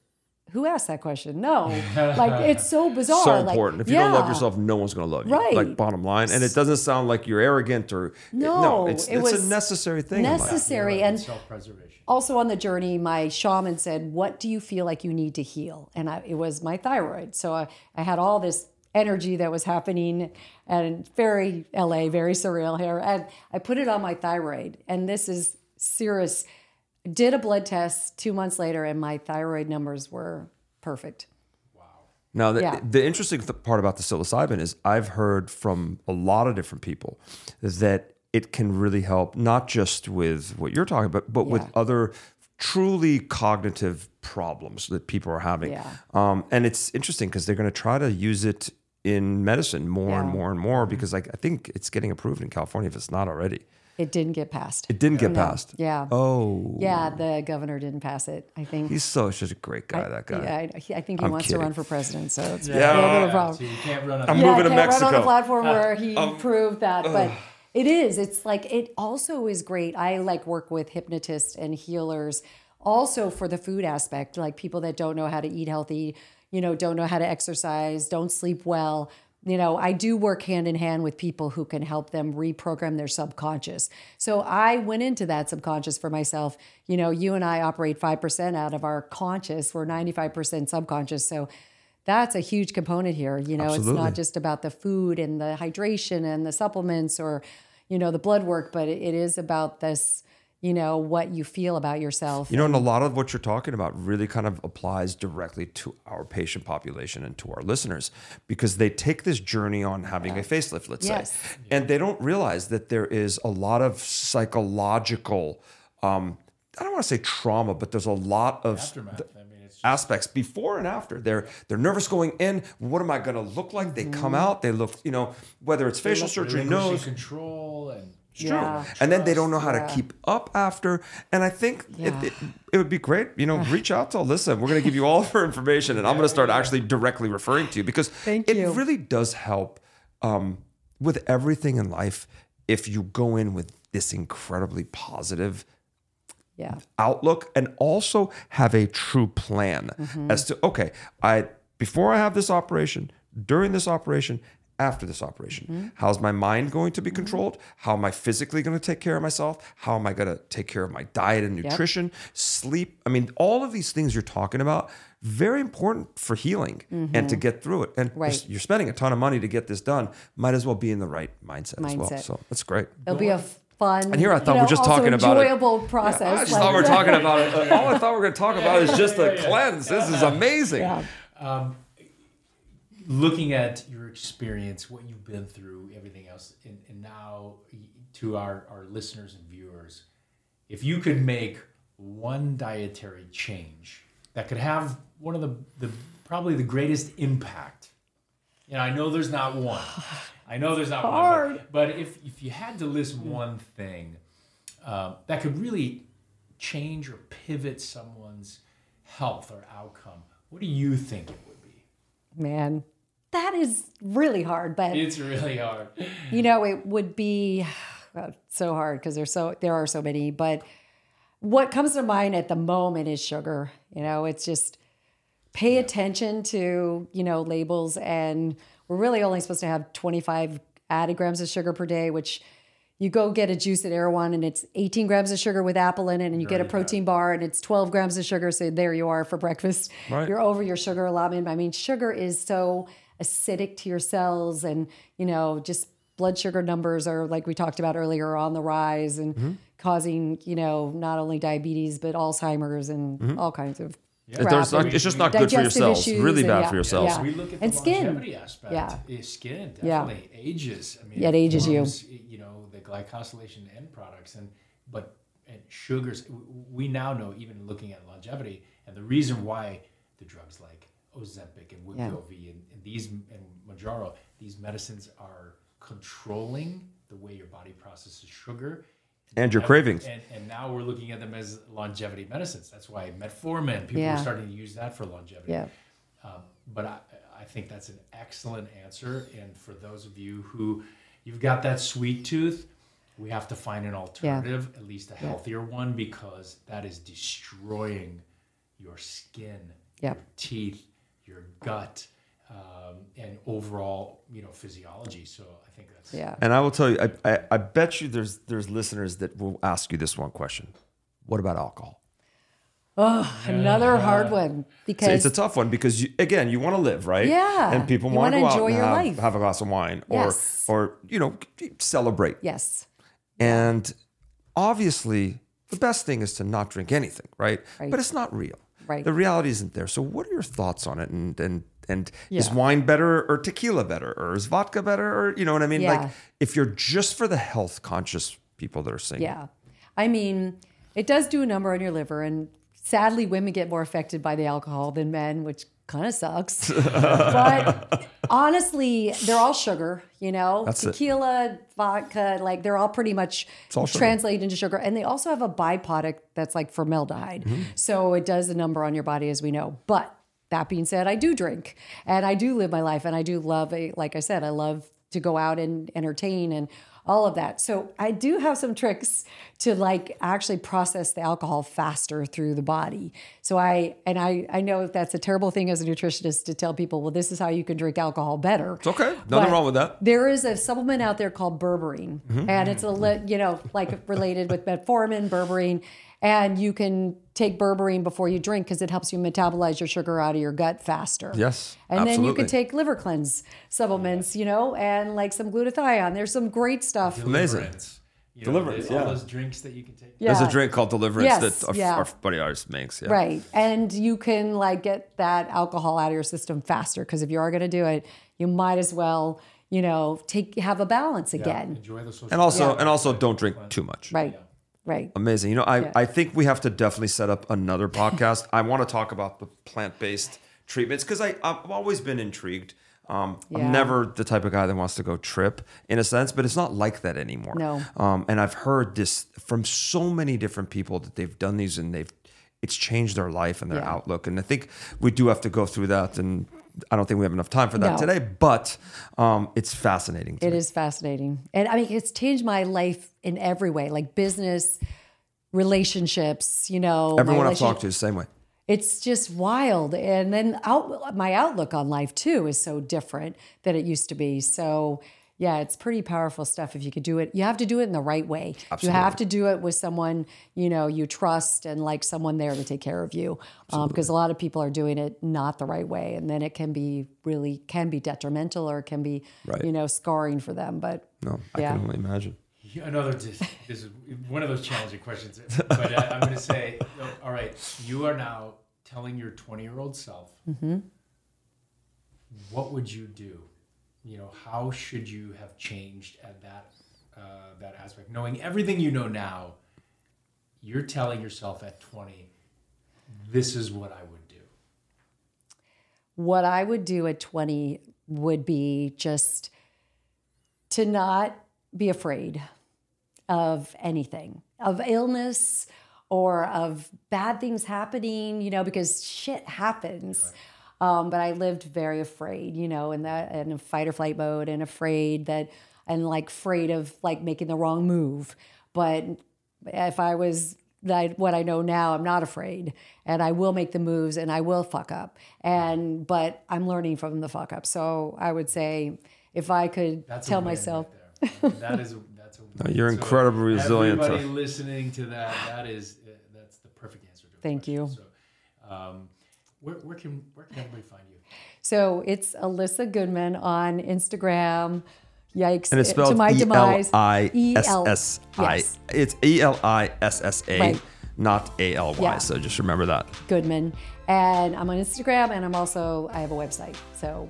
who asked that question? No. Like, it's so bizarre. So important. Like, if you yeah. don't love yourself, no one's going to love you. Right. Like, bottom line. And it doesn't sound like you're arrogant or... No. No, it's, it it's a necessary thing. Necessary. Like, right. And self-preservation. Also on the journey, my shaman said, what do you feel like you need to heal? And I, it was my thyroid. So I, I had all this energy that was happening, and very L A, very surreal here. And I put it on my thyroid, and this is serious. Did a blood test two months later, and my thyroid numbers were perfect. Wow. Now, the, yeah. the interesting th- part about the psilocybin is I've heard from a lot of different people that it can really help, not just with what you're talking about, but yeah. with other truly cognitive problems that people are having. Yeah. Um, and it's interesting because they're going to try to use it in medicine more yeah. and more and more, because like I think it's getting approved in California if it's not already. It didn't get passed. It didn't get no. passed. Yeah. Oh. Yeah, the governor didn't pass it, I think. He's so such a great guy, I, that guy. Yeah, I, I think he I'm wants kidding. to run for president, so it's yeah. Yeah. a little bit of a problem. So you can't run on, I'm yeah, moving I can't to Mexico. Run on a platform uh, where he um, proved that, but uh, it is. It's like, it also is great. I like work with hypnotists and healers also for the food aspect, like people that don't know how to eat healthy, you know, don't know how to exercise, don't sleep well. You know, I do work hand in hand with people who can help them reprogram their subconscious. So I went into that subconscious for myself. You know, you and I operate five percent out of our conscious. We're ninety-five percent subconscious. So that's a huge component here. You know, Absolutely. It's not just about the food and the hydration and the supplements or, you know, the blood work, but it is about this, you know, what you feel about yourself. You know, and a lot of what you're talking about really kind of applies directly to our patient population and to our listeners, because they take this journey on having yeah. a facelift, let's yes. say, yeah. and they don't realize that there is a lot of psychological, um, I don't want to say trauma, but there's a lot of aftermath. Th- I mean, it's just- aspects before and after. They're, they're nervous going in. What am I going to look like? They mm-hmm. come out, they look, you know, whether it's facial look, surgery, nose. Control and... True. Yeah, and trust, then they don't know how yeah. to keep up after. And I think yeah. it, it, it would be great, you know, reach out to Elissa. We're going to give you all of her information, and I'm going to start actually directly referring to you, because Thank it you. really does help um, with everything in life if you go in with this incredibly positive yeah. outlook, and also have a true plan mm-hmm. as to, okay, I before I have this operation, during this operation, after this operation, mm-hmm. how's my mind going to be controlled? How am I physically going to take care of myself? How am I going to take care of my diet and nutrition, yep. sleep? I mean, all of these things you're talking about, very important for healing mm-hmm. and to get through it. And right. you're spending a ton of money to get this done. Might as well be in the right mindset, mindset. as well. So that's great. It'll be a f- fun, and here I thought you know, we're just talking about it. Enjoyable process. Yeah, I just like, thought we were talking about it. All I thought we were going to talk about is just the cleanse. This is amazing. Yeah. Um, Looking at your experience, what you've been through, everything else, and, and now to our, our listeners and viewers, if you could make one dietary change that could have one of the, the probably the greatest impact, you know, I know there's not one. I know there's not Hard. one. But, but if, if you had to list one thing uh, that could really change or pivot someone's health or outcome, what do you think it would be? Man. That is really hard, but it's really hard. You know, it would be well, so hard because there's so there are so many. But what comes to mind at the moment is sugar. You know, it's just pay yeah. attention to, you know, labels, and we're really only supposed to have twenty-five added grams of sugar per day, which You go get a juice at Erewhon and it's eighteen grams of sugar with apple in it, and you right, get a protein yeah. bar and it's twelve grams of sugar. So there you are for breakfast. Right. You're over your sugar allotment. I mean, sugar is so acidic to your cells, and, you know, just blood sugar numbers are, like we talked about earlier, on the rise and mm-hmm. causing, you know, not only diabetes, but Alzheimer's and mm-hmm. all kinds of yeah. crap. Not, it's just not good for your cells. Really bad and, yeah, for your cells. Yeah. We look at the and longevity skin. aspect. Yeah. Is skin definitely yeah. ages. I mean, yeah, it, it ages forms, you. You know, the glycosylation end products, and but and sugars, we now know, even looking at longevity, and the reason why the drugs like Ozempic and Wegovy yeah. and, and these and Majaro, these medicines are controlling the way your body processes sugar and, and your cravings. And, and now we're looking at them as longevity medicines. That's why metformin, people yeah. are starting to use that for longevity. Yeah. Um, but I, I think that's an excellent answer. And for those of you who, you've got that sweet tooth, we have to find an alternative, yeah. at least a healthier yeah. one, because that is destroying your skin, yeah. your teeth, your gut, um, and overall, you know, physiology. So I think that's... Yeah. And I will tell you, I, I, I bet you there's there's listeners that will ask you this one question. What about alcohol? Oh, yeah. Another hard one. Because so it's a tough one because, you, again, you want to live, right? Yeah. And people want to go out and have, have a glass of wine or, yes. or, you know, celebrate. Yes. And obviously, the best thing is to not drink anything, right? right. But it's not real. Right. The reality isn't there. So what are your thoughts on it? And and and yeah. is wine better or tequila better? Or is vodka better? Or, you know what I mean? Yeah. Like, if you're just for the health conscious people that are saying. Yeah. I mean, it does do a number on your liver, and sadly, women get more affected by the alcohol than men, which kind of sucks. But honestly, they're all sugar, you know? That's Tequila, it. vodka, like they're all pretty much all translated into sugar. And they also have a byproduct that's like formaldehyde. Mm-hmm. So it does a number on your body, as we know. But that being said, I do drink and I do live my life, and I do love, a, like I said, I love to go out and entertain and all of that. So I do have some tricks to like actually process the alcohol faster through the body. So I, and I, I know that's a terrible thing as a nutritionist to tell people, well, this is how you can drink alcohol better. It's okay. Nothing but wrong with that. There is a supplement out there called berberine, mm-hmm. and it's a, li- you know, like related with metformin, berberine. And you can take berberine before you drink because it helps you metabolize your sugar out of your gut faster. Yes, and absolutely. Then you can take liver cleanse supplements, you know, and like some glutathione. There's some great stuff. Deliverance. You know, Deliverance, yeah. All those drinks that you can take. Yeah. There's a drink called Deliverance yes, that our, yeah. our buddy ours makes. Yeah. Right, and you can like get that alcohol out of your system faster, because if you are going to do it, you might as well, you know, take have a balance yeah. again. Enjoy the social and also yeah. and also don't drink too much. Right. Yeah. Right. Amazing. You know, I, yeah. I think we have to definitely set up another podcast. I want to talk about the plant-based treatments because I've always been intrigued. Um, yeah. I'm never the type of guy that wants to go trip in a sense, but it's not like that anymore. No. Um, and I've heard this from so many different people that they've done these and they've it's changed their life and their yeah. outlook. And I think we do have to go through that, and I don't think we have enough time for that no. today, but um, it's fascinating. It me. is fascinating. And I mean, it's changed my life in every way, like business, relationships, you know. Everyone I've talked to is the same way. It's just wild. And then out, my outlook on life too is so different than it used to be. So yeah, it's pretty powerful stuff if you could do it. You have to do it in the right way. Absolutely. You have to do it with someone, you know, you trust and like someone there to take care of you. Um, because a lot of people are doing it not the right way. And then it can be really, can be detrimental or can be, right. you know, scarring for them. But no, I yeah. can only imagine. Yeah, another, this, this is one of those challenging questions. But I, I'm going to say, all right, you are now telling your twenty-year-old self, mm-hmm. what would you do? You know, how should you have changed at that uh, that aspect? Knowing everything you know now, you're telling yourself at twenty, this is what I would do. What I would do at twenty would be just to not be afraid of anything, of illness or of bad things happening, you know, because shit happens. Right. Um, but I lived very afraid, you know, in that in a fight or flight mode, and afraid that, and like afraid of like making the wrong move. But if I was that, what I know now, I'm not afraid, and I will make the moves, and I will fuck up. And but I'm learning from the fuck up. So I would say, if I could That's tell myself, right there. that is. That's that's a no, you're so incredibly resilient. Everybody to... listening to that, that is that's the perfect answer to it. Thank question. you. So, um, where, where can where can everybody find you? So it's Elissa Goodman on Instagram. Yikes! And it's spelled to my demise. E L I S S I Yes. It's E L I S S A Right. Not A L Y, yeah. So just remember that. Goodman. And I'm on Instagram, and I'm also, I have a website, so,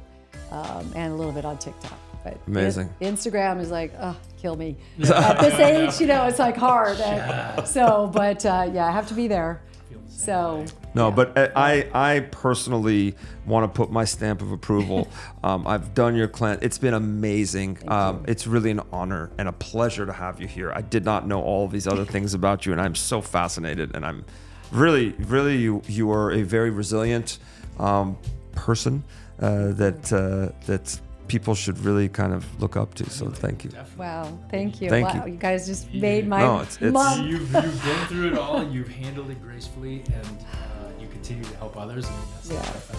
um, and a little bit on TikTok. But amazing. Instagram is like, oh, kill me. At this age, you know, it's like hard. And so, but uh, yeah, I have to be there. So no, yeah. but I, I I personally want to put my stamp of approval. um, I've done your client. It's been amazing. Um, it's really an honor and a pleasure to have you here. I did not know all of these other things about you, and I'm so fascinated. And I'm really, really, you you are a very resilient um, person uh, that uh, that people should really kind of look up to. So thank you. Definitely. Wow, thank you. Thank wow, you. you guys just you, made my no, it's, it's, month. You've, you've been through it all. You've handled it gracefully, and uh, you continue to help others. And that's yeah. So,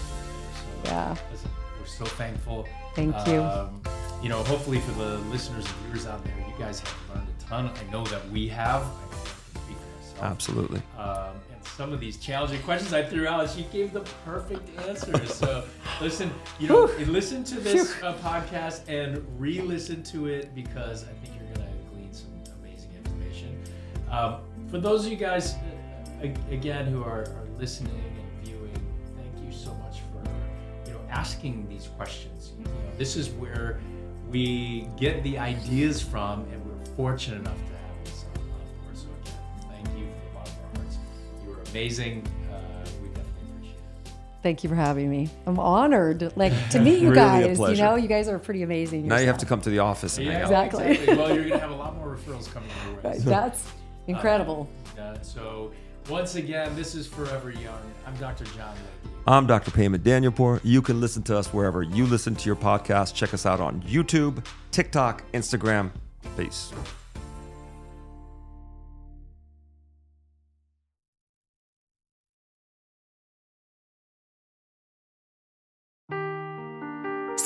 yeah. Listen, we're so thankful. Thank you. Um, you know, hopefully for the listeners and viewers out there, you guys have learned a ton. I know that we have. I can speak for myself. Absolutely. Um, Some of these challenging questions I threw out, she gave the perfect answers. So listen, you know, listen to this uh, podcast and re-listen to it, because I think you're going to glean some amazing information. Um, for those of you guys, uh, again, who are, are listening and viewing, thank you so much for, you know, asking these questions. You know, this is where we get the ideas from, and we're fortunate enough to have this on the board. So again, thank you. Amazing. Uh, we definitely appreciate it. Thank you for having me. I'm honored, like, to meet you really guys. You know, you guys are pretty amazing. Now yourself. You have to come to the office. And yeah, hang exactly. Out. exactly. Well, you're gonna have a lot more referrals coming your way. So. That's incredible. Uh, uh, so, once again, this is Forever Young. I'm Doctor John Lee. I'm Doctor Payman Danielpour. You can listen to us wherever you listen to your podcast. Check us out on YouTube, TikTok, Instagram. Peace.